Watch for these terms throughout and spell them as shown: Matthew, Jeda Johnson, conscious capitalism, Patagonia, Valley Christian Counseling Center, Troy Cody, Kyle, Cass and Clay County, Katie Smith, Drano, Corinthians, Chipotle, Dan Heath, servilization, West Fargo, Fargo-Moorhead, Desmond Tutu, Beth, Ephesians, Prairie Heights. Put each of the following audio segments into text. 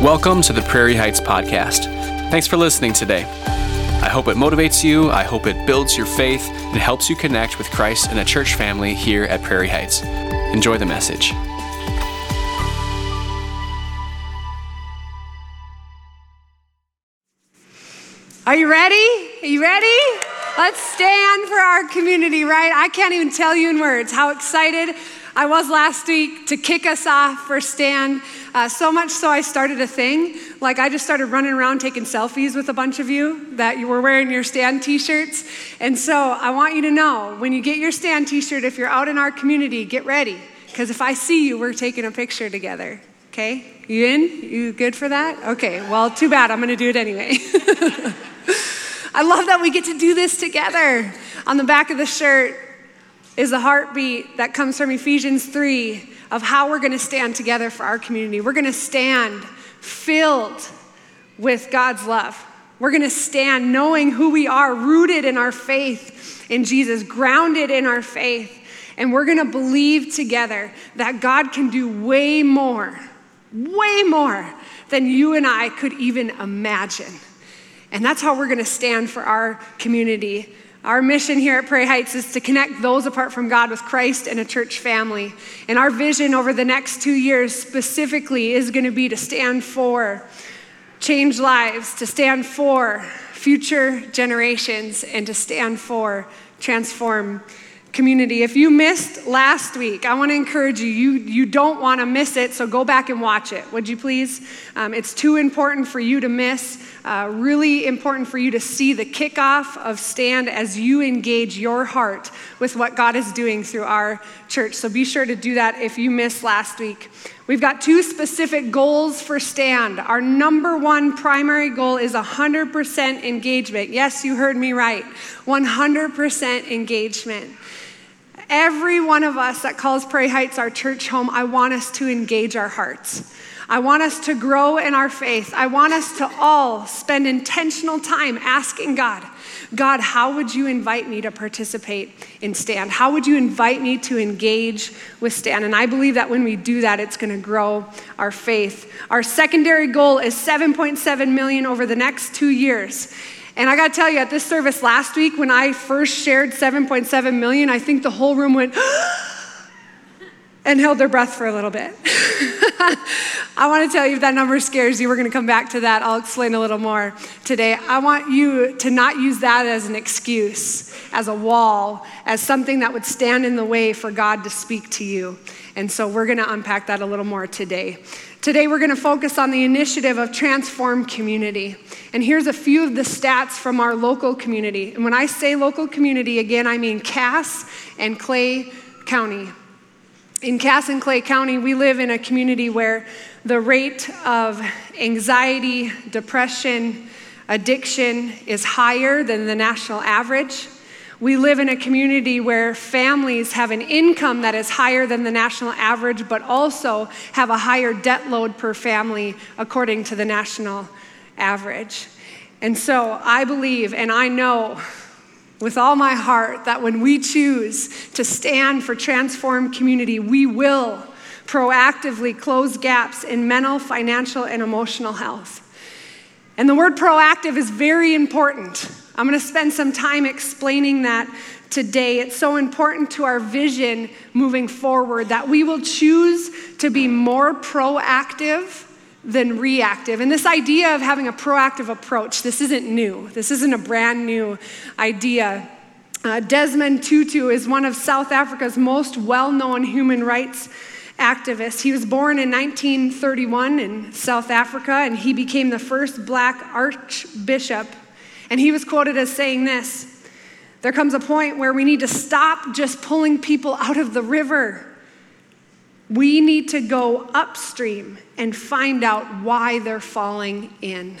Welcome to the Prairie Heights Podcast. Thanks for listening today. I hope it motivates you, I hope it builds your faith, and helps you connect with Christ and a church family here at Prairie Heights. Enjoy the message. Are you ready? Are you ready? Let's stand for our community, right? I can't even tell you in words how excited I was last week to kick us off for Stand, so much so I started a thing. Like I just started running around taking selfies with a bunch of you that you were wearing your Stand t-shirts. And so I want you to know, when you get your Stand t-shirt, if you're out in our community, get ready. Because if I see you, we're taking a picture together. Okay? You in? You good for that? Okay, well, too bad. I'm going to do it anyway. I love that we get to do this together. On the back of the shirt is the heartbeat that comes from Ephesians 3 of how we're going to stand together for our community. We're going to stand filled with God's love. We're going to stand knowing who we are, rooted in our faith in Jesus, grounded in our faith. And we're going to believe together that God can do way more than you and I could even imagine. And that's how we're going to stand for our community. Our mission here at Prairie Heights is to connect those apart from God with Christ and a church family. And our vision over the next 2 years specifically is going to be to stand for change lives, to stand for future generations, and to stand for transform community. If you missed last week, I want to encourage you, you don't want to miss it, so go back and watch it, would you please? It's too important for you to miss, really important for you to see the kickoff of Stand as you engage your heart with what God is doing through our church. So be sure to do that if you missed last week. We've got two specific goals for Stand. Our number one primary goal is 100% engagement. Yes, you heard me right, 100% engagement. Every one of us that calls Prairie Heights our church home, I want us to engage our hearts. I want us to grow in our faith. I want us to all spend intentional time asking God, how would you invite me to participate in Stand? How would you invite me to engage with Stand? And I believe that when we do that, it's going to grow our faith. Our secondary goal is 7.7 million over the next 2 years. And I got to tell you, at this service last week, when I first shared 7.7 million, I think the whole room went and held their breath for a little bit. I want to tell you, if that number scares you, we're going to come back to that. I'll explain a little more today. I want you to not use that as an excuse, as a wall, as something that would stand in the way for God to speak to you. And so we're going to unpack that a little more today. Today, we're going to focus on the initiative of Transform Community. And here's a few of the stats from our local community. And when I say local community, again, I mean Cass and Clay County. In Cass and Clay County, we live in a community where the rate of anxiety, depression, addiction is higher than the national average. We live in a community where families have an income that is higher than the national average, but also have a higher debt load per family according to the national average. And so I believe, and I know with all my heart, that when we choose to stand for transformed community, we will proactively close gaps in mental, financial, and emotional health. And the word proactive is very important. I'm going to spend some time explaining that today. It's so important to our vision moving forward that we will choose to be more proactive than reactive. And this idea of having a proactive approach, this isn't new. This isn't a brand new idea. Desmond Tutu is one of South Africa's most well-known human rights activists. He was born in 1931 in South Africa, and he became the first black archbishop. And he was quoted as saying this, "There comes a point where we need to stop just pulling people out of the river. We need to go upstream and find out why they're falling in."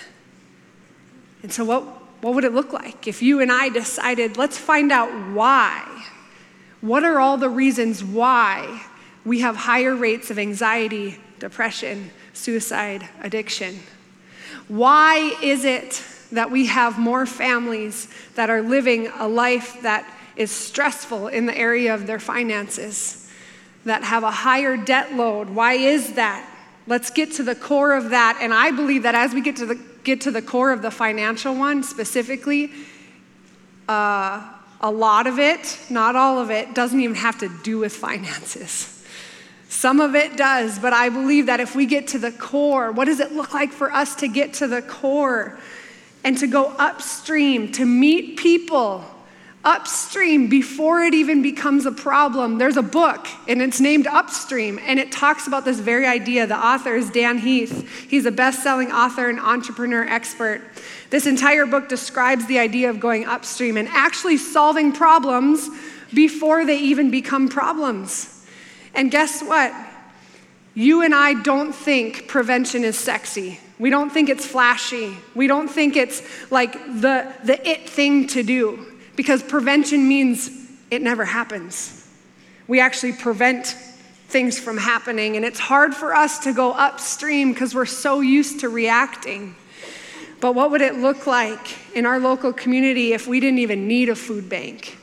And so what would it look like if you and I decided, let's find out why? What are all the reasons why we have higher rates of anxiety, depression, suicide, addiction? Why is it that we have more families that are living a life that is stressful in the area of their finances, that have a higher debt load? Why is that? Let's get to the core of that. And I believe that as we get to the core of the financial one specifically, a lot of it, not all of it, doesn't even have to do with finances. Some of it does, but I believe that if we get to the core, what does it look like for us to get to the core and to go upstream, to meet people upstream before it even becomes a problem? There's a book, and it's named Upstream, and it talks about this very idea. The author is Dan Heath. He's a best-selling author and entrepreneur expert. This entire book describes the idea of going upstream and actually solving problems before they even become problems. And guess what? You and I don't think prevention is sexy. We don't think it's flashy. We don't think it's like the it thing to do. Because prevention means it never happens. We actually prevent things from happening, and it's hard for us to go upstream because we're so used to reacting. But what would it look like in our local community if we didn't even need a food bank?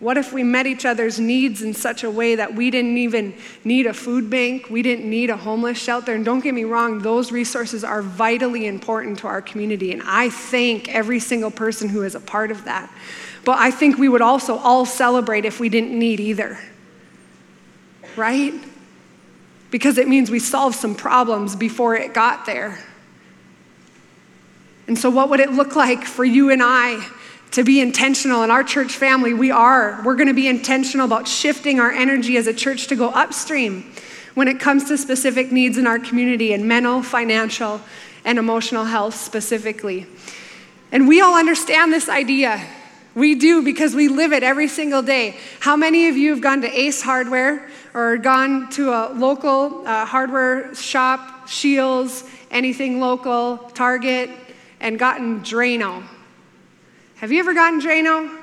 What if we met each other's needs in such a way that we didn't even need a food bank, we didn't need a homeless shelter? And don't get me wrong, those resources are vitally important to our community, and I thank every single person who is a part of that. But I think we would also all celebrate if we didn't need either, right? Because it means we solved some problems before it got there. And so what would it look like for you and I to be intentional? In our church family, we're going to be intentional about shifting our energy as a church to go upstream when it comes to specific needs in our community and mental, financial, and emotional health specifically. And we all understand this idea. We do, because we live it every single day. How many of you have gone to Ace Hardware or gone to a local hardware shop, Shields, anything local, Target, and gotten Drano? Have you ever gotten Drano?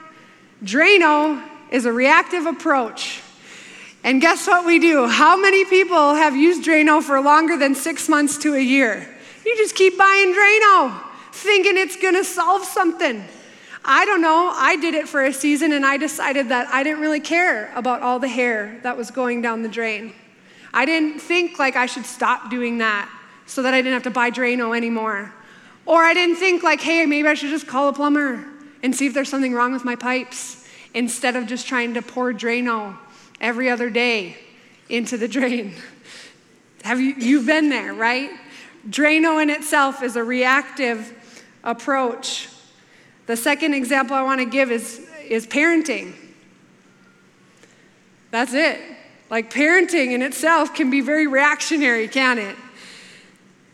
Drano is a reactive approach. And guess what we do? How many people have used Drano for longer than 6 months to a year? You just keep buying Drano, thinking it's gonna solve something. I don't know, I did it for a season and I decided that I didn't really care about all the hair that was going down the drain. I didn't think like I should stop doing that so that I didn't have to buy Drano anymore. Or I didn't think like, hey, maybe I should just call a plumber and see if there's something wrong with my pipes, instead of just trying to pour Drano every other day into the drain. You've been there, right? Drano in itself is a reactive approach. The second example I want to give is parenting. That's it. Like, parenting in itself can be very reactionary, can't it?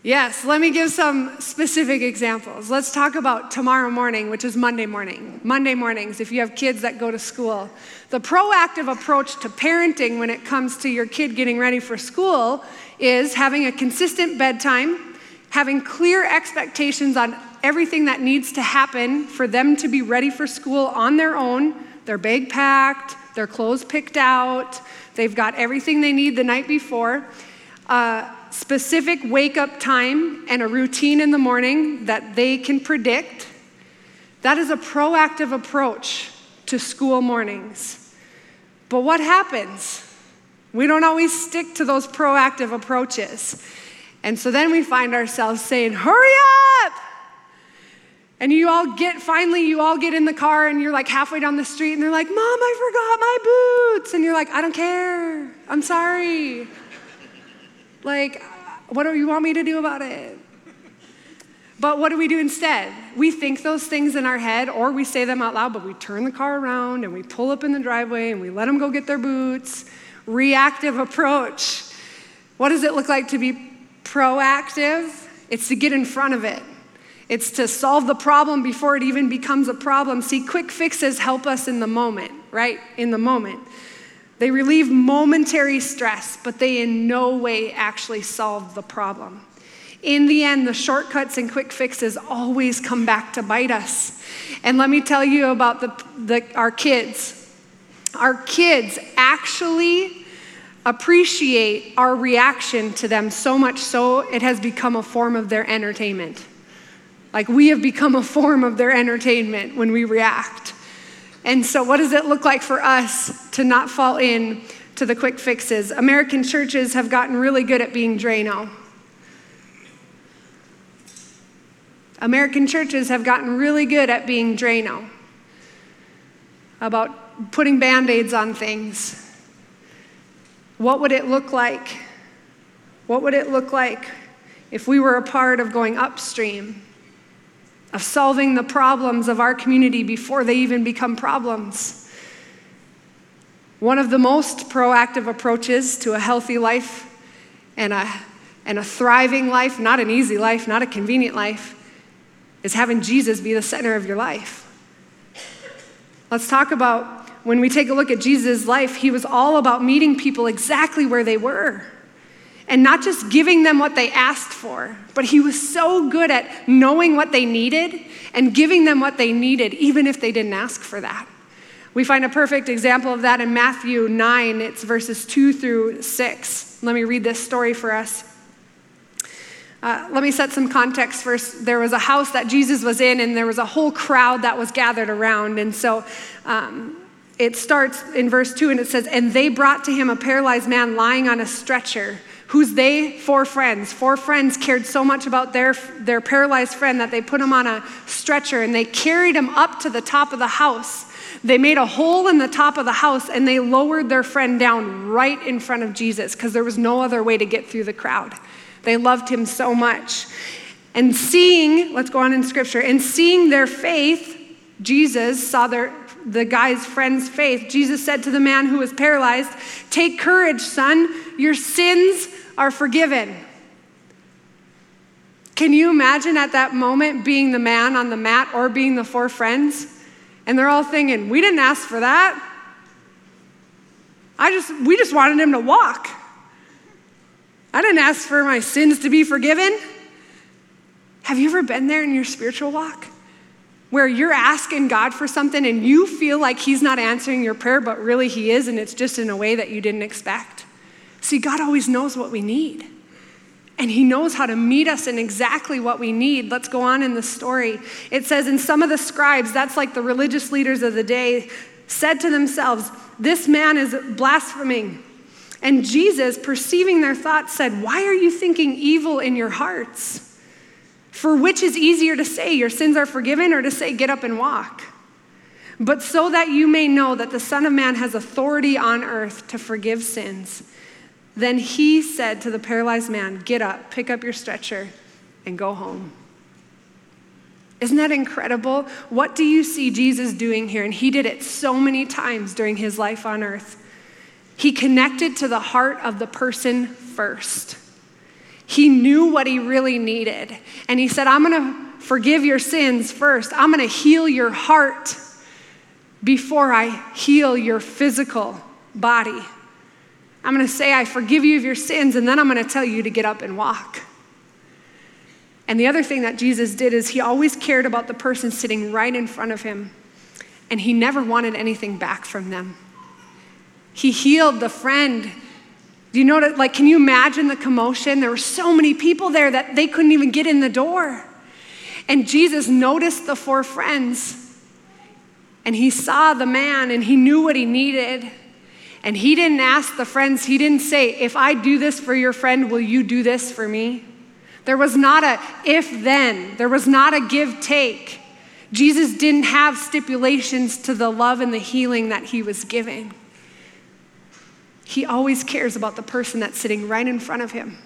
Yes, let me give some specific examples. Let's talk about tomorrow morning, which is Monday morning. Monday mornings, if you have kids that go to school. The proactive approach to parenting when it comes to your kid getting ready for school is having a consistent bedtime, having clear expectations on everything that needs to happen for them to be ready for school on their own, their bag packed, their clothes picked out, they've got everything they need the night before. Specific wake-up time and a routine in the morning that they can predict. That is a proactive approach to school mornings. But what happens? We don't always stick to those proactive approaches. And so then we find ourselves saying, hurry up! And you all get in the car and you're like halfway down the street and they're like, Mom, I forgot my boots. And you're like, I don't care. I'm sorry. Like, what do you want me to do about it? But what do we do instead? We think those things in our head, or we say them out loud, but we turn the car around and we pull up in the driveway and we let them go get their boots. Reactive approach. What does it look like to be proactive? It's to get in front of it. It's to solve the problem before it even becomes a problem. See, quick fixes help us in the moment, right? In the moment. They relieve momentary stress, but they in no way actually solve the problem. In the end, the shortcuts and quick fixes always come back to bite us. And let me tell you about our kids. Our kids actually appreciate our reaction to them so much so it has become a form of their entertainment. Like, we have become a form of their entertainment when we react. And so what does it look like for us to not fall in to the quick fixes. American churches have gotten really good at being Drano. American churches have gotten really good at being Drano, about putting Band-Aids on things. What would it look like? What would it look like if we were a part of going upstream, of solving the problems of our community before they even become problems? One of the most proactive approaches to a healthy life and a thriving life, not an easy life, not a convenient life, is having Jesus be the center of your life. Let's talk about when we take a look at Jesus' life, he was all about meeting people exactly where they were and not just giving them what they asked for, but he was so good at knowing what they needed and giving them what they needed, even if they didn't ask for that. We find a perfect example of that in Matthew 9. It's verses 2-6. Let me read this story for us. Let me set some context first. There was a house that Jesus was in, and there was a whole crowd that was gathered around. And so it starts in verse 2, and it says, "And they brought to him a paralyzed man lying on a stretcher." Who's they? Four friends. Four friends cared so much about their paralyzed friend that they put him on a stretcher, and they carried him up to the top of the house. They made a hole in the top of the house, and they lowered their friend down right in front of Jesus because there was no other way to get through the crowd. They loved him so much. And seeing, let's go on in scripture, and seeing their faith, Jesus saw the guy's friend's faith. Jesus said to the man who was paralyzed, "Take courage, son, your sins are forgiven." Can you imagine at that moment being the man on the mat or being the four friends? And they're all thinking, "We didn't ask for that. We just wanted him to walk. I didn't ask for my sins to be forgiven." Have you ever been there in your spiritual walk where you're asking God for something and you feel like he's not answering your prayer, but really he is, and it's just in a way that you didn't expect? See, God always knows what we need, and he knows how to meet us in exactly what we need. Let's go on in the story. It says, "And some of the scribes," that's like the religious leaders of the day, "said to themselves, 'This man is blaspheming.' And Jesus, perceiving their thoughts, said, 'Why are you thinking evil in your hearts? For which is easier to say, your sins are forgiven, or to say, get up and walk? But so that you may know that the Son of Man has authority on earth to forgive sins.' Then he said to the paralyzed man, 'Get up, pick up your stretcher, and go home.'" Isn't that incredible? What do you see Jesus doing here? And he did it so many times during his life on earth. He connected to the heart of the person first. He knew what he really needed. And he said, "I'm gonna forgive your sins first. I'm gonna heal your heart before I heal your physical body. I'm gonna say, I forgive you of your sins, and then I'm gonna tell you to get up and walk." And the other thing that Jesus did is he always cared about the person sitting right in front of him, and he never wanted anything back from them. He healed the friend. Do you know that? Like, can you imagine the commotion? There were so many people there that they couldn't even get in the door. And Jesus noticed the four friends, and he saw the man, and he knew what he needed. And he didn't ask the friends. He didn't say, "If I do this for your friend, will you do this for me?" There was not a if-then. There was not a give-take. Jesus didn't have stipulations to the love and the healing that he was giving. He always cares about the person that's sitting right in front of him.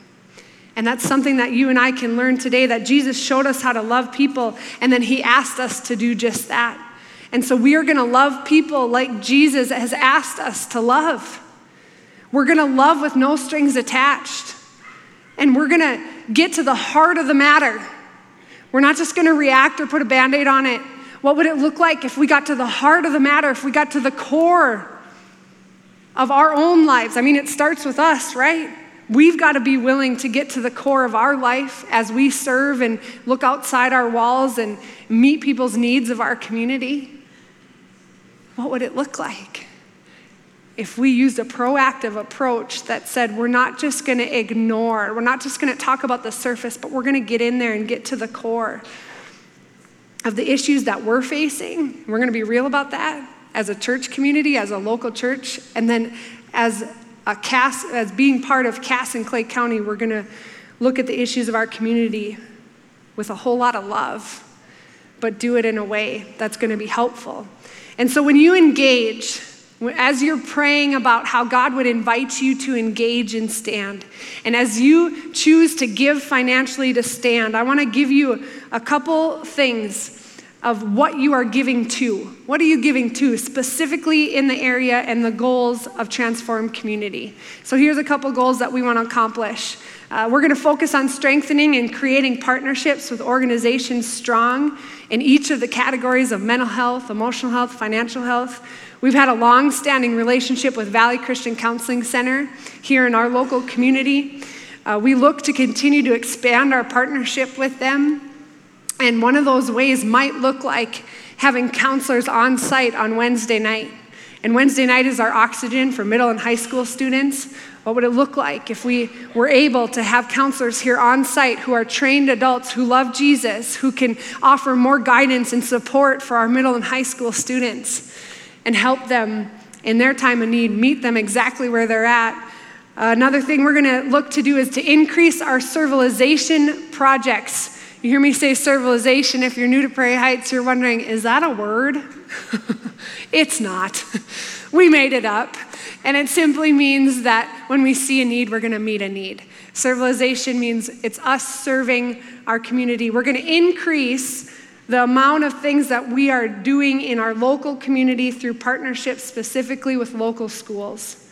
And that's something that you and I can learn today, that Jesus showed us how to love people, and then he asked us to do just that. And so we are gonna love people like Jesus has asked us to love. We're gonna love with no strings attached. And we're gonna get to the heart of the matter. We're not just gonna react or put a Band-Aid on it. What would it look like if we got to the heart of the matter, if we got to the core of our own lives? I mean, it starts with us, right? We've got to be willing to get to the core of our life as we serve and look outside our walls and meet people's needs of our community. What would it look like if we used a proactive approach that said, we're not just going to ignore, we're not just going to talk about the surface, but we're going to get in there and get to the core of the issues that we're facing? We're going to be real about that as a church community, as a local church, and then as as being part of Cass and Clay County, we're going to look at the issues of our community with a whole lot of love, but do it in a way that's going to be helpful. And so when you engage, as you're praying about how God would invite you to engage and stand, and as you choose to give financially to stand, I want to give you a couple things of what you are giving to. What are you giving to specifically in the area and the goals of Transform Community? So here's a couple goals that we want to accomplish. We're going to focus on strengthening and creating partnerships with organizations strong in each of the categories of mental health, emotional health, financial health. We've had a long-standing relationship with Valley Christian Counseling Center here in our local community. We look to continue to expand our partnership with them. And one of those ways might look like having counselors on site on Wednesday night. And Wednesday night is our oxygen for middle and high school students. What would it look like if we were able to have counselors here on site who are trained adults, who love Jesus, who can offer more guidance and support for our middle and high school students and help them in their time of need, meet them exactly where they're at? Another thing we're going to look to do is to increase our servilization projects. You hear me say servilization. If you're new to Prairie Heights, you're wondering, is that a word? It's not. We made it up. And it simply means that when we see a need, we're going to meet a need. Servilization means it's us serving our community. We're going to increase the amount of things that we are doing in our local community through partnerships specifically with local schools.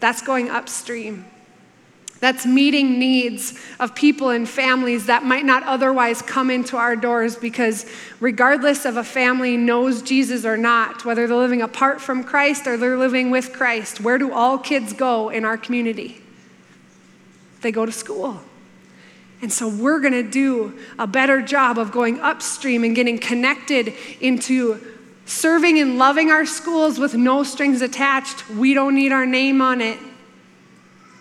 That's going upstream. That's meeting needs of people and families that might not otherwise come into our doors, because regardless of a family knows Jesus or not, whether they're living apart from Christ or they're living with Christ, where do all kids go in our community? They go to school. And so we're going to do a better job of going upstream and getting connected into serving and loving our schools with no strings attached. We don't need our name on it.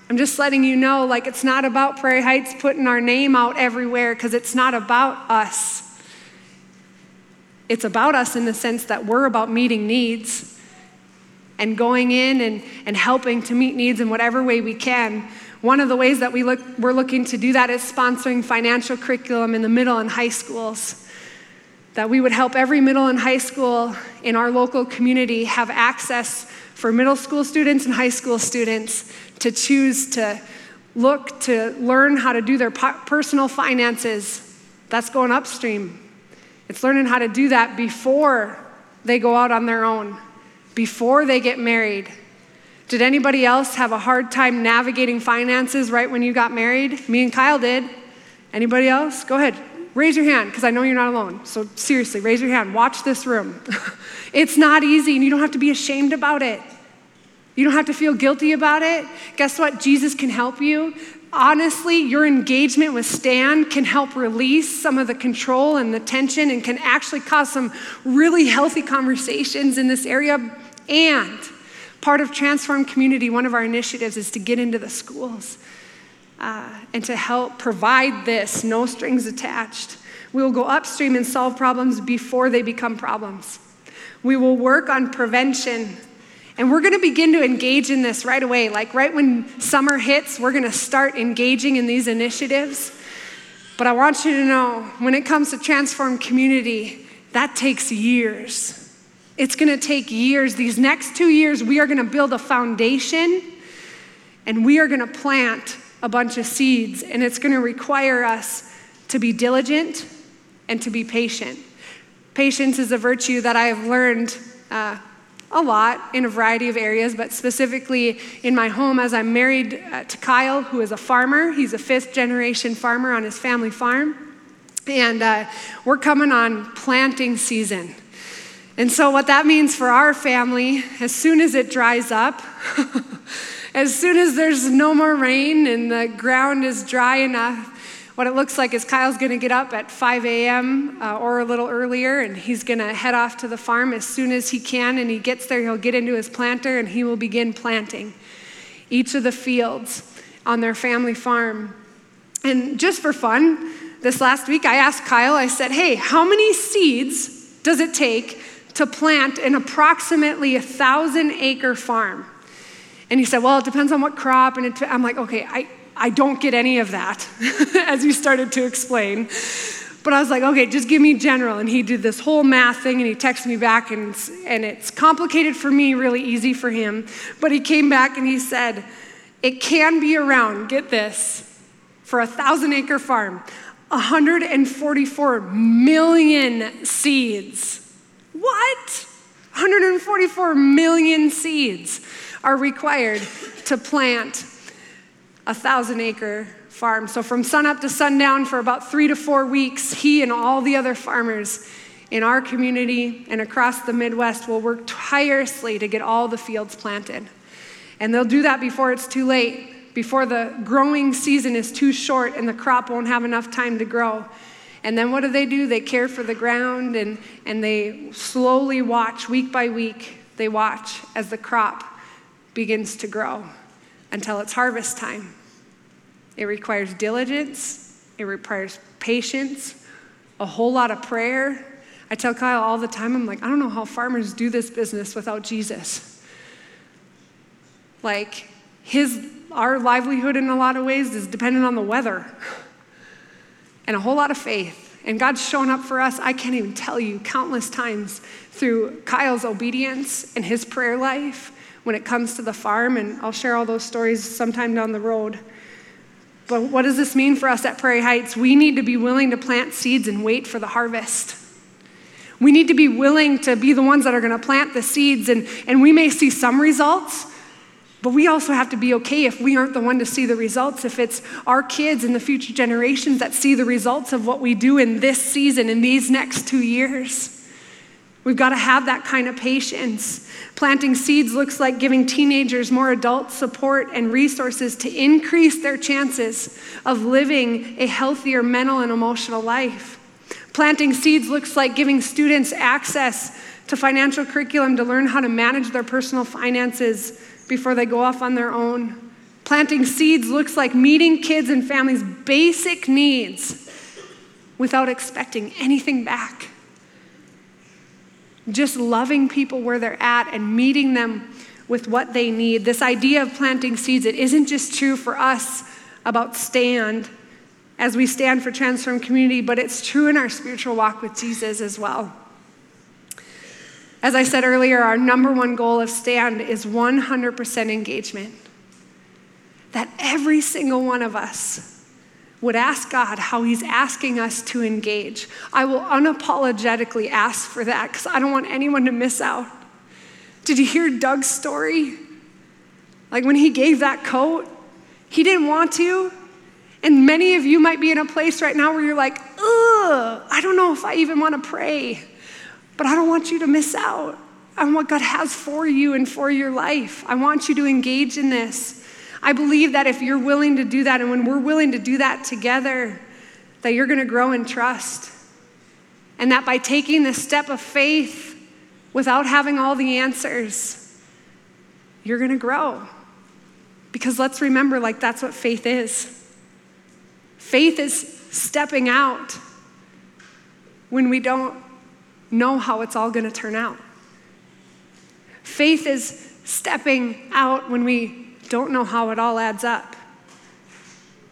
I'm just letting you know, like, it's not about Prairie Heights putting our name out everywhere, because it's not about us. It's about us in the sense that we're about meeting needs and going in and helping to meet needs in whatever way we can. One of the ways that we're looking to do that is sponsoring financial curriculum in the middle and high schools, that we would help every middle and high school in our local community have access for middle school students and high school students to choose to look to learn how to do their personal finances. That's going upstream. It's learning how to do that before they go out on their own, before they get married. Did anybody else have a hard time navigating finances right when you got married? Me and Kyle did. Anybody else? Go ahead. Raise your hand, because I know you're not alone. So seriously, raise your hand. Watch this room. It's not easy, and you don't have to be ashamed about it. You don't have to feel guilty about it. Guess what? Jesus can help you. Honestly, your engagement with Stan can help release some of the control and the tension, and can actually cause some really healthy conversations in this area. And part of Transform Community, one of our initiatives is to get into the schools. And to help provide this, no strings attached. We will go upstream and solve problems before they become problems. We will work on prevention. And we're going to begin to engage in this right away. Like right when summer hits, we're going to start engaging in these initiatives. But I want you to know, when it comes to Transform Community, that takes years. It's going to take years. These next 2 years, we are going to build a foundation, and we are going to plant a bunch of seeds, and it's going to require us to be diligent and to be patient. Patience is a virtue that I have learned a lot in a variety of areas, but specifically in my home, as I'm married to Kyle, who is a farmer. He's a fifth-generation farmer on his family farm, and we're coming on planting season. And so what that means for our family, as soon as it dries up, as soon as there's no more rain and the ground is dry enough, what it looks like is Kyle's going to get up at 5 a.m. Or a little earlier, and he's going to head off to the farm as soon as he can, and he gets there, he'll get into his planter, and he will begin planting each of the fields on their family farm. And just for fun, this last week I asked Kyle, I said, hey, how many seeds does it take to plant an approximately 1,000-acre farm? And he said, well, it depends on what crop. And I'm like, okay, I don't get any of that as you started to explain. But I was like, okay, just give me general. And he did this whole math thing, and he texted me back, and it's complicated for me, really easy for him. But he came back and he said, it can be around, get this, for a 1,000-acre farm, 144 million seeds. What? 144 million seeds are required to plant a 1,000-acre farm. So from sunup to sundown for about 3 to 4 weeks, he and all the other farmers in our community and across the Midwest will work tirelessly to get all the fields planted. And they'll do that before it's too late, before the growing season is too short and the crop won't have enough time to grow. And then what do? They care for the ground, and they slowly watch, week by week, they watch as the crop begins to grow until it's harvest time. It requires diligence, it requires patience, a whole lot of prayer. I tell Kyle all the time, I'm like, I don't know how farmers do this business without Jesus. Like, our livelihood in a lot of ways is dependent on the weather and a whole lot of faith. And God's shown up for us, I can't even tell you, countless times through Kyle's obedience and his prayer life when it comes to the farm, and I'll share all those stories sometime down the road. But what does this mean for us at Prairie Heights? We need to be willing to plant seeds and wait for the harvest. We need to be willing to be the ones that are gonna plant the seeds, and we may see some results, but we also have to be okay if we aren't the one to see the results, if it's our kids and the future generations that see the results of what we do in this season, in these next 2 years. We've got to have that kind of patience. Planting seeds looks like giving teenagers more adult support and resources to increase their chances of living a healthier mental and emotional life. Planting seeds looks like giving students access to financial curriculum to learn how to manage their personal finances before they go off on their own. Planting seeds looks like meeting kids and families' basic needs without expecting anything back. Just loving people where they're at and meeting them with what they need. This idea of planting seeds, it isn't just true for us about Stand, as we stand for transformed community, but it's true in our spiritual walk with Jesus as well. As I said earlier, our number one goal of Stand is 100% engagement. That every single one of us would ask God how he's asking us to engage. I will unapologetically ask for that because I don't want anyone to miss out. Did you hear Doug's story? Like when he gave that coat, he didn't want to. And many of you might be in a place right now where you're like, ugh, I don't know if I even want to pray, but I don't want you to miss out on what God has for you and for your life. I want you to engage in this. I believe that if you're willing to do that, and when we're willing to do that together, that you're gonna grow in trust. And that by taking the step of faith without having all the answers, you're gonna grow. Because let's remember, like, that's what faith is. Faith is stepping out when we don't know how it's all gonna turn out. Faith is stepping out when we don't know how it all adds up.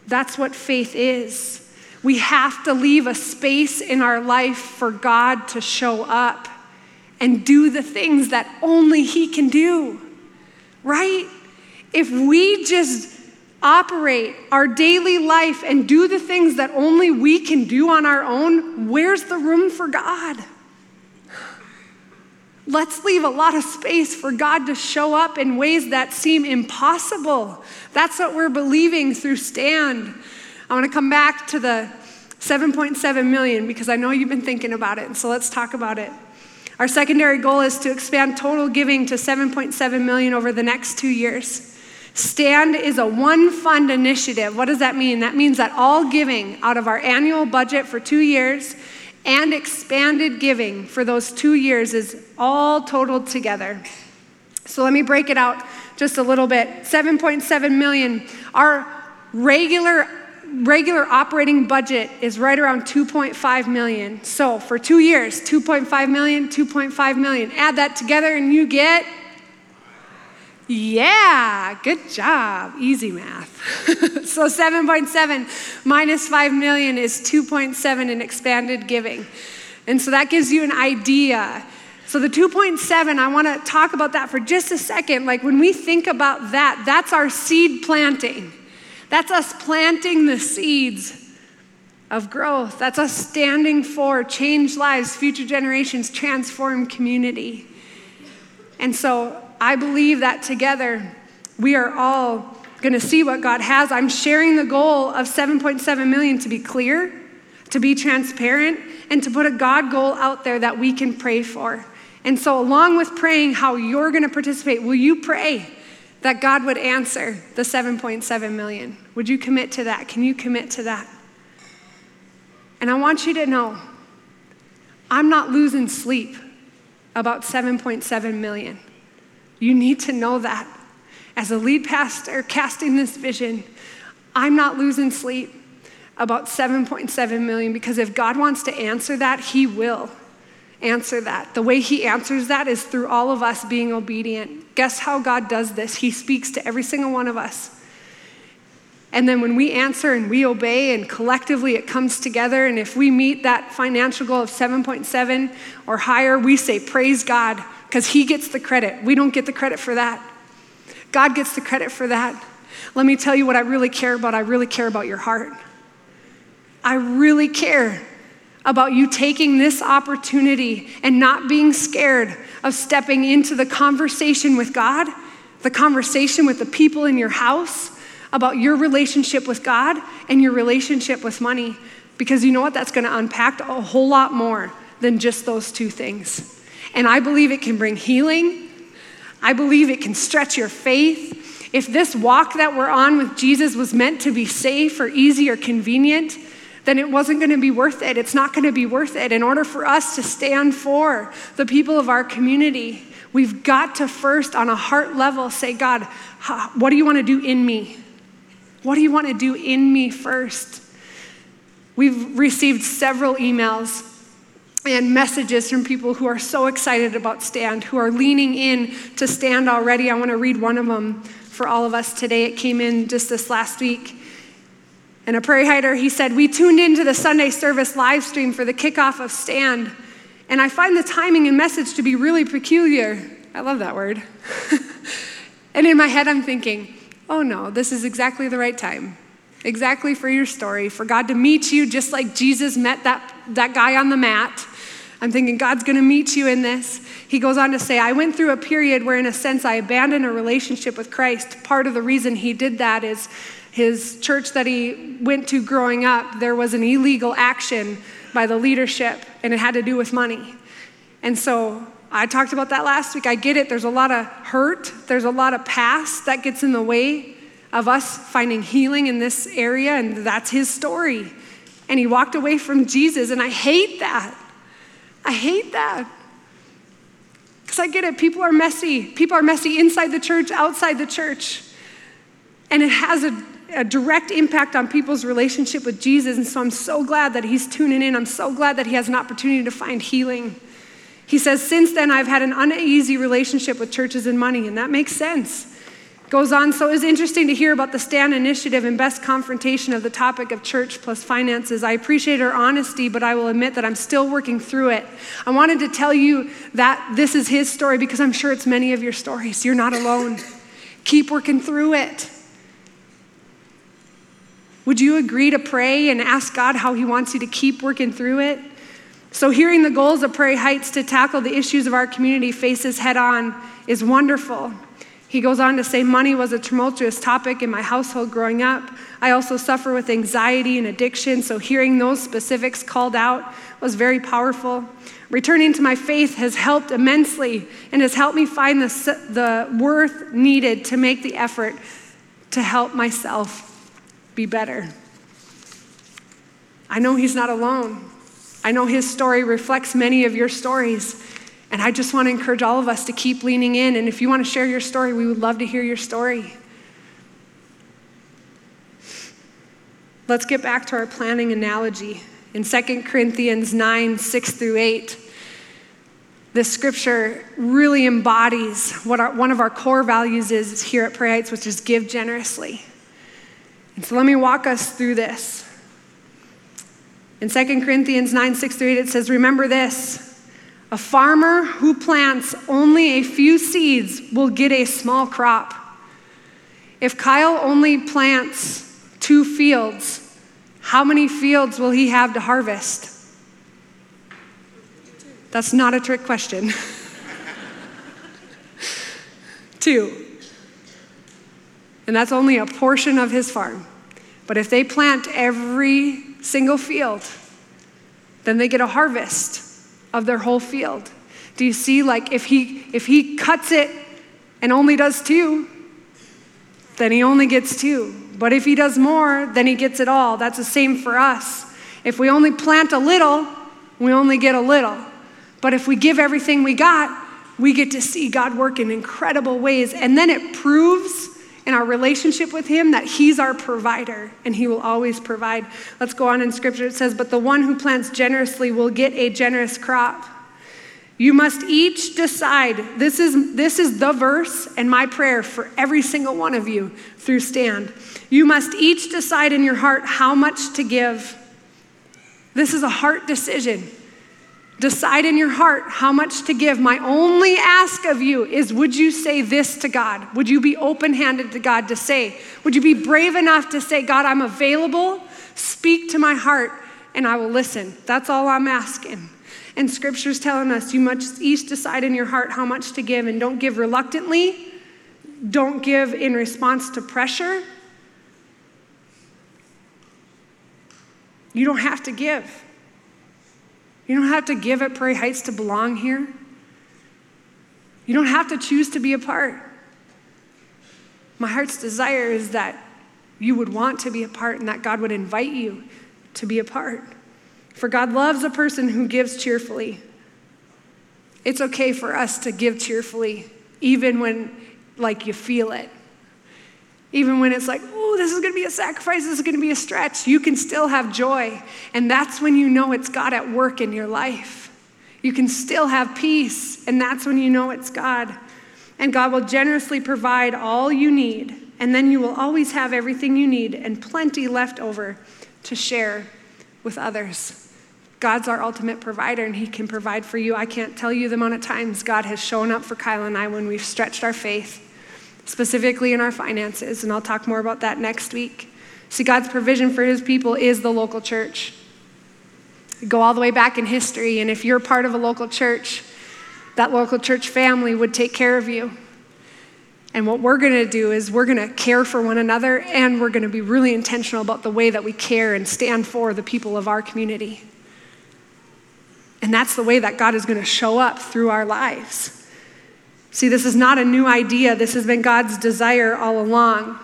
That's what faith is. We have to leave a space in our life for God to show up and do the things that only he can do, right? If we just operate our daily life and do the things that only we can do on our own, where's the room for God? Let's leave a lot of space for God to show up in ways that seem impossible. That's what we're believing through Stand. I want to come back to the 7.7 million because I know you've been thinking about it, so let's talk about it. Our secondary goal is to expand total giving to 7.7 million over the next 2 years. Stand is a one fund initiative. What does that mean? That means that all giving out of our annual budget for 2 years and expanded giving for those 2 years is all totaled together. So let me break it out just a little bit. 7.7 million. Our regular operating budget is right around 2.5 million. So for 2 years, 2.5 million, 2.5 million. Add that together and you get Yeah, good job. Easy math. So 7.7 minus 5 million is 2.7 in expanded giving. And so that gives you an idea. So the 2.7, I want to talk about that for just a second. Like when we think about that, that's our seed planting. That's us planting the seeds of growth. That's us standing for change lives, future generations, transform community. And so I believe that together we are all going to see what God has. I'm sharing the goal of 7.7 million to be clear, to be transparent, and to put a God goal out there that we can pray for. And so along with praying how you're going to participate, will you pray that God would answer the 7.7 million? Would you commit to that? Can you commit to that? And I want you to know, I'm not losing sleep about 7.7 million. You need to know that. As a lead pastor casting this vision, I'm not losing sleep about 7.7 million, because if God wants to answer that, he will answer that. The way he answers that is through all of us being obedient. Guess how God does this? He speaks to every single one of us. And then when we answer and we obey and collectively it comes together, and if we meet that financial goal of 7.7 or higher, we say, praise God, because he gets the credit. We don't get the credit for that. God gets the credit for that. Let me tell you what I really care about. I really care about your heart. I really care about you taking this opportunity and not being scared of stepping into the conversation with God, the conversation with the people in your house, about your relationship with God and your relationship with money, because you know what? That's gonna unpack a whole lot more than just those two things. And I believe it can bring healing. I believe it can stretch your faith. If this walk that we're on with Jesus was meant to be safe or easy or convenient, then it wasn't gonna be worth it. It's not gonna be worth it. In order for us to stand for the people of our community, we've got to first on a heart level say, God, what do you wanna do in me? What do you want to do in me first? We've received several emails and messages from people who are so excited about Stand, who are leaning in to Stand already. I want to read one of them for all of us today. It came in just this last week. And a Prairie Hider, he said, we tuned into the Sunday service live stream for the kickoff of Stand, and I find the timing and message to be really peculiar. I love that word. And in my head, I'm thinking, oh no, this is exactly the right time, exactly for your story, for God to meet you just like Jesus met that guy on the mat. I'm thinking God's gonna meet you in this. He goes on to say, I went through a period where in a sense I abandoned a relationship with Christ. Part of the reason he did that is his church that he went to growing up, there was an illegal action by the leadership and it had to do with money. And so I talked about that last week. I get it. There's a lot of hurt. There's a lot of past that gets in the way of us finding healing in this area, and that's his story. And he walked away from Jesus, and I hate that. I hate that. Because I get it. People are messy. People are messy inside the church, outside the church. And it has a direct impact on people's relationship with Jesus, and so I'm so glad that he's tuning in. I'm so glad that he has an opportunity to find healing. He says, since then, I've had an uneasy relationship with churches and money, and that makes sense. Goes on, so it was interesting to hear about the Stand initiative and Beth's confrontation of the topic of church plus finances. I appreciate her honesty, but I will admit that I'm still working through it. I wanted to tell you that this is his story because I'm sure it's many of your stories. You're not alone. Keep working through it. Would you agree to pray and ask God how he wants you to keep working through it? So hearing the goals of Prairie Heights to tackle the issues of our community faces head on is wonderful. He goes on to say, money was a tumultuous topic in my household growing up. I also suffer with anxiety and addiction, so hearing those specifics called out was very powerful. Returning to my faith has helped immensely and has helped me find the worth needed to make the effort to help myself be better. I know he's not alone. I know his story reflects many of your stories, and I just want to encourage all of us to keep leaning in, and if you want to share your story, we would love to hear your story. Let's get back to our planning analogy. In 2 Corinthians 9, 6 through 8, This scripture really embodies what one of our core values is here at Prairie Heights, which is give generously. And so let me walk us through this. In 2 Corinthians 9:6-8, it says, "Remember this, a farmer who plants only a few seeds will get a small crop. If Kyle only plants 2 fields, how many fields will he have to harvest?" That's not a trick question. 2. And that's only a portion of his farm. But if they plant every single field, then they get a harvest of their whole field. Do you see, like, if he cuts it and only does 2, then he only gets 2. But if he does more, then he gets it all. That's the same for us. If we only plant a little, we only get a little. But if we give everything we got, we get to see God work in incredible ways. And then it proves in our relationship with him that he's our provider and he will always provide. Let's go on in scripture. It says, "But the one who plants generously will get a generous crop. You must each decide." This is the verse and my prayer for every single one of you through Stand. "You must each decide in your heart how much to give." This is a heart decision. Decide in your heart how much to give. My only ask of you is, would you say this to God? Would you be open-handed to God to say? Would you be brave enough to say, "God, I'm available. Speak to my heart and I will listen." That's all I'm asking. And scripture's telling us you must each decide in your heart how much to give, and don't give reluctantly. Don't give in response to pressure. You don't have to give. You don't have to give at Prairie Heights to belong here. You don't have to choose to be a part. My heart's desire is that you would want to be a part and that God would invite you to be a part. For God loves a person who gives cheerfully. It's okay for us to give cheerfully, even when, like, you feel it. Even when it's like, "Oh, this is going to be a sacrifice, this is going to be a stretch," you can still have joy. And that's when you know it's God at work in your life. You can still have peace, and that's when you know it's God. And God will generously provide all you need, and then you will always have everything you need and plenty left over to share with others. God's our ultimate provider, and he can provide for you. I can't tell you the amount of times God has shown up for Kyle and I when we've stretched our faith, specifically in our finances, and I'll talk more about that next week. See, God's provision for his people is the local church. You go all the way back in history, and if you're part of a local church, that local church family would take care of you. And what we're gonna do is we're gonna care for one another, and we're gonna be really intentional about the way that we care and stand for the people of our community. And that's the way that God is gonna show up through our lives. See, this is not a new idea. This has been God's desire all along.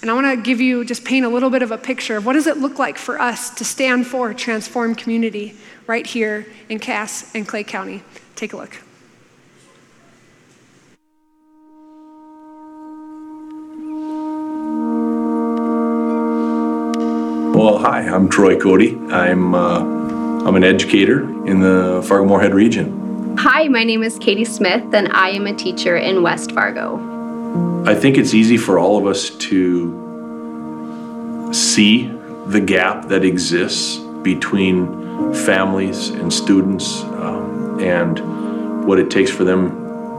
And I want to give you, just paint a little bit of a picture of what does it look like for us to stand for transformed community right here in Cass and Clay County. Take a look. Well, hi, I'm Troy Cody. I'm an educator in the Fargo-Moorhead region. Hi, my name is Katie Smith, and I am a teacher in West Fargo. I think it's easy for all of us to see the gap that exists between families and students, and what it takes for them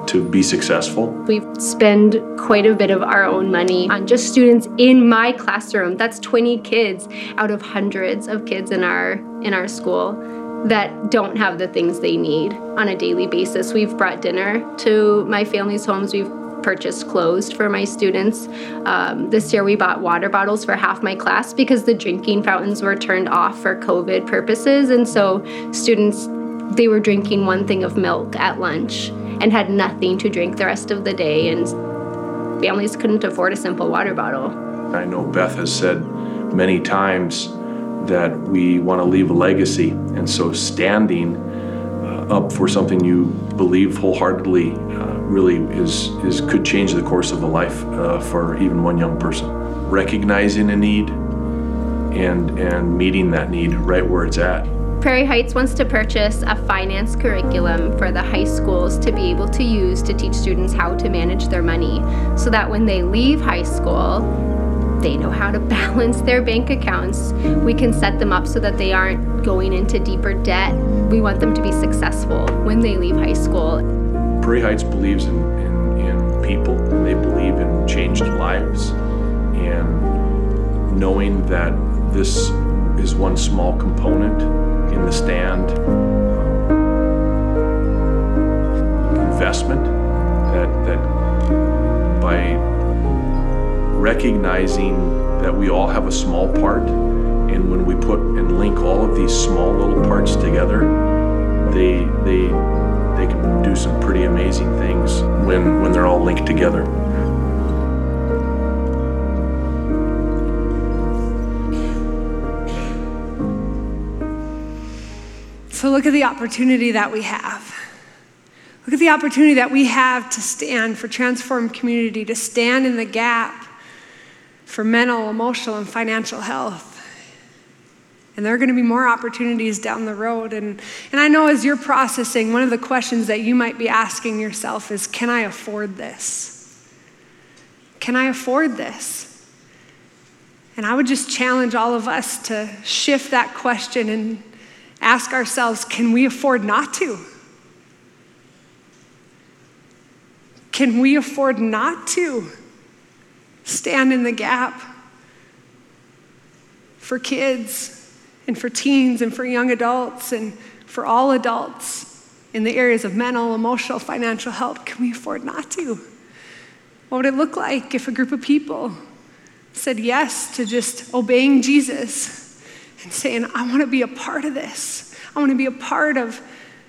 to be successful. We spend quite a bit of our own money on just students in my classroom. That's 20 kids out of hundreds of kids in our school that don't have the things they need on a daily basis. We've brought dinner to my family's homes. We've purchased clothes for my students. This year we bought water bottles for half my class because the drinking fountains were turned off for COVID purposes. And so students, they were drinking one thing of milk at lunch and had nothing to drink the rest of the day. And families couldn't afford a simple water bottle. I know Beth has said many times that we want to leave a legacy. And so standing up for something you believe wholeheartedly really could change the course of a life for even one young person. Recognizing a need and meeting that need right where it's at. Prairie Heights wants to purchase a finance curriculum for the high schools to be able to use to teach students how to manage their money so that when they leave high school, they know how to balance their bank accounts. We can set them up so that they aren't going into deeper debt. We want them to be successful when they leave high school. Prairie Heights believes in people. They believe in changed lives, and knowing that this is one small component in the stand, investment that by recognizing that we all have a small part, and when we put and link all of these small little parts together, they can do some pretty amazing things when they're all linked together. So look at the opportunity that we have. Look at the opportunity that we have to stand for transformed community, to stand in the gap for mental, emotional, and financial health. And there are going to be more opportunities down the road. And I know as you're processing, one of the questions that you might be asking yourself is, can I afford this? Can I afford this? And I would just challenge all of us to shift that question and ask ourselves, can we afford not to? Can we afford not to stand in the gap for kids and for teens and for young adults and for all adults in the areas of mental, emotional, financial health? Can we afford not to? What would it look like if a group of people said yes to just obeying Jesus and saying, I want to be a part of this. I want to be a part of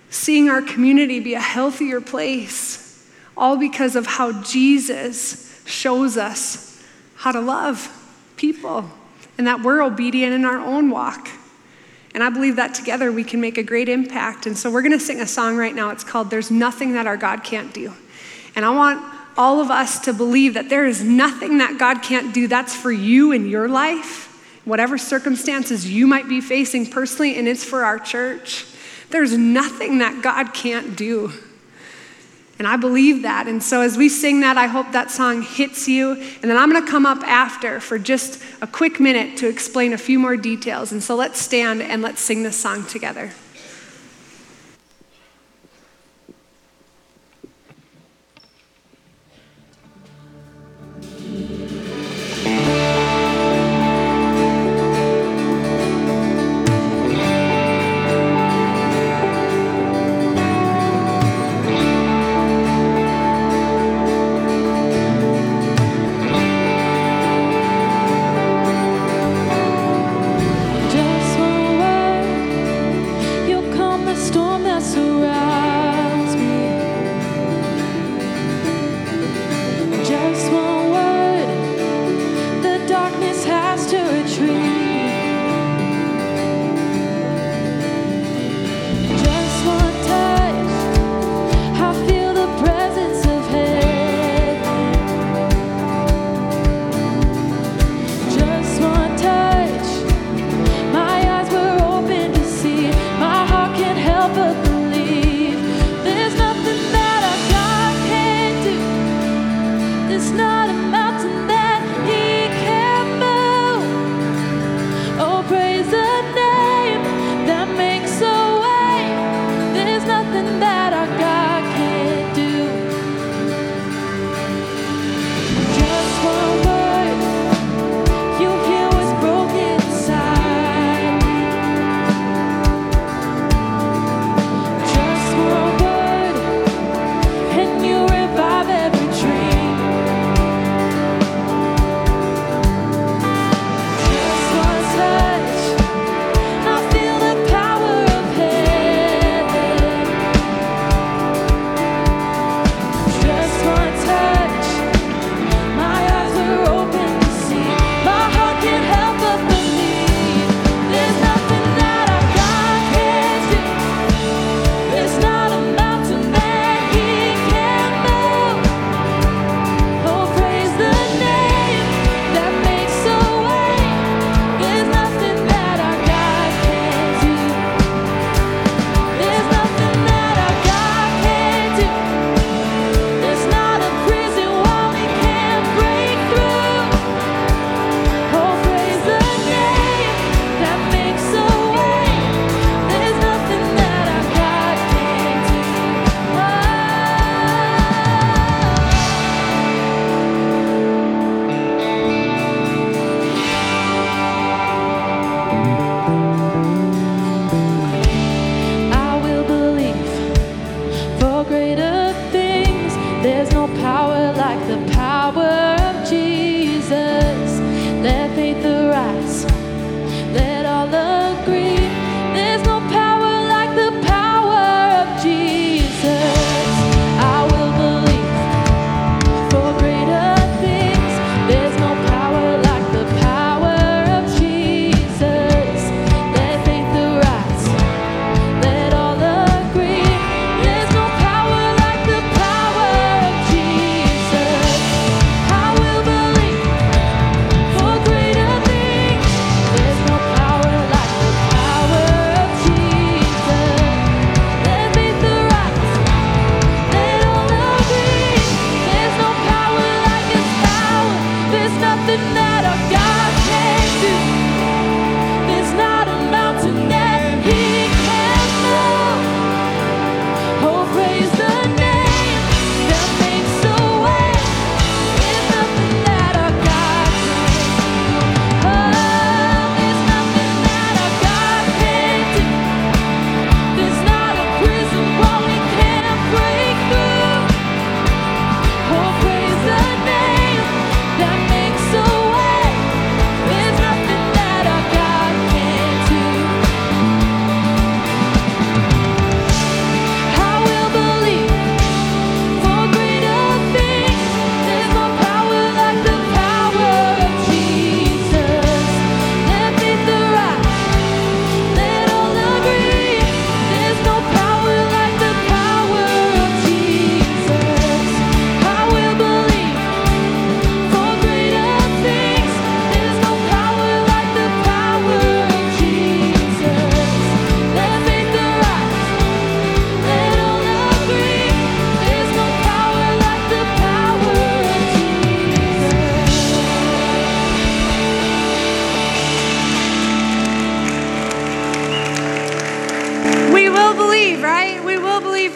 seeing our community be a healthier place, all because of how Jesus shows us how to love people, and that we're obedient in our own walk. And I believe that together we can make a great impact. And so we're going to sing a song right now. It's called There's Nothing That Our God Can't Do. And I want all of us to believe that there is nothing that God can't do. That's for you in your life, whatever circumstances you might be facing personally, and it's for our church. There's nothing that God can't do. And I believe that. And so as we sing that, I hope that song hits you. And then I'm going to come up after for just a quick minute to explain a few more details. And so let's stand and let's sing this song together.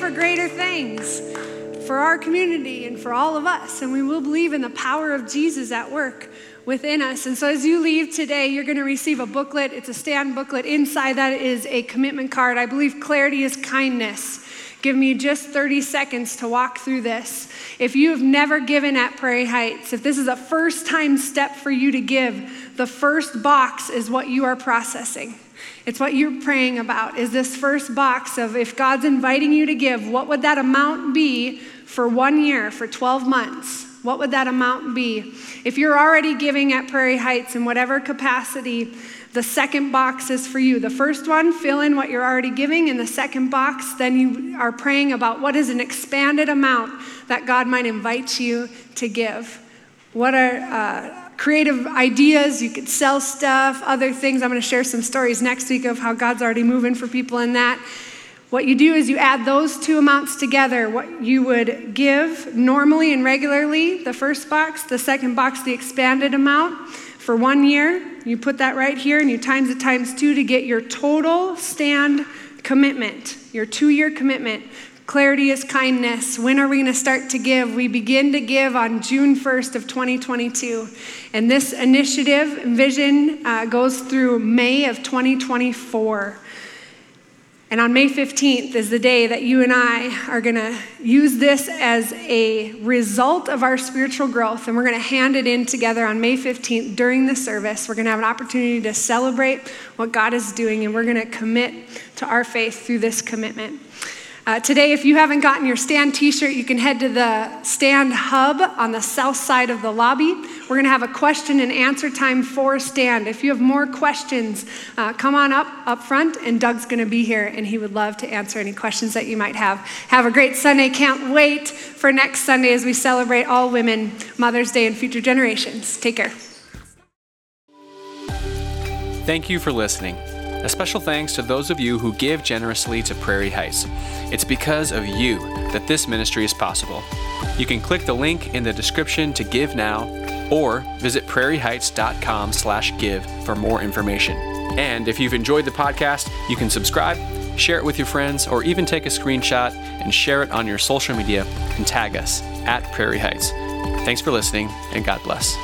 for greater things for our community and for all of us. And we will believe in the power of Jesus at work within us. And so as you leave today, you're going to receive a booklet. It's a stand booklet. Inside that is a commitment card. I believe clarity is kindness. Give me just 30 seconds to walk through this. If you have never given at Prairie Heights, if this is a first time step for you to give, the first box is what you are processing. It's what you're praying about, is this first box of, if God's inviting you to give, what would that amount be for 1 year, for 12 months? What would that amount be? If you're already giving at Prairie Heights in whatever capacity, the second box is for you. The first one, fill in what you're already giving. In the second box, then you are praying about what is an expanded amount that God might invite you to give. What are creative ideas? You could sell stuff, other things. I'm going to share some stories next week of how God's already moving for people in that. What you do is you add those two amounts together, what you would give normally and regularly, the first box, the second box, the expanded amount for 1 year. You put that right here and you times it times two to get your total stand commitment, your 2 year commitment. Clarity is kindness. When are we going to start to give? We begin to give on June 1st of 2022. And this initiative, Vision, goes through May of 2024. And on May 15th is the day that you and I are going to use this as a result of our spiritual growth. And we're going to hand it in together on May 15th during the service. We're going to have an opportunity to celebrate what God is doing. And we're going to commit to our faith through this commitment. Today, if you haven't gotten your Stand t-shirt, you can head to the Stand Hub on the south side of the lobby. We're going to have a question and answer time for Stand. If you have more questions, come on up front, and Doug's going to be here, and he would love to answer any questions that you might have. Have a great Sunday. Can't wait for next Sunday as we celebrate all women, Mother's Day, and future generations. Take care. Thank you for listening. A special thanks to those of you who give generously to Prairie Heights. It's because of you that this ministry is possible. You can click the link in the description to give now, or visit prairieheights.com/give for more information. And if you've enjoyed the podcast, you can subscribe, share it with your friends, or even take a screenshot and share it on your social media and tag us at Prairie Heights. Thanks for listening, and God bless.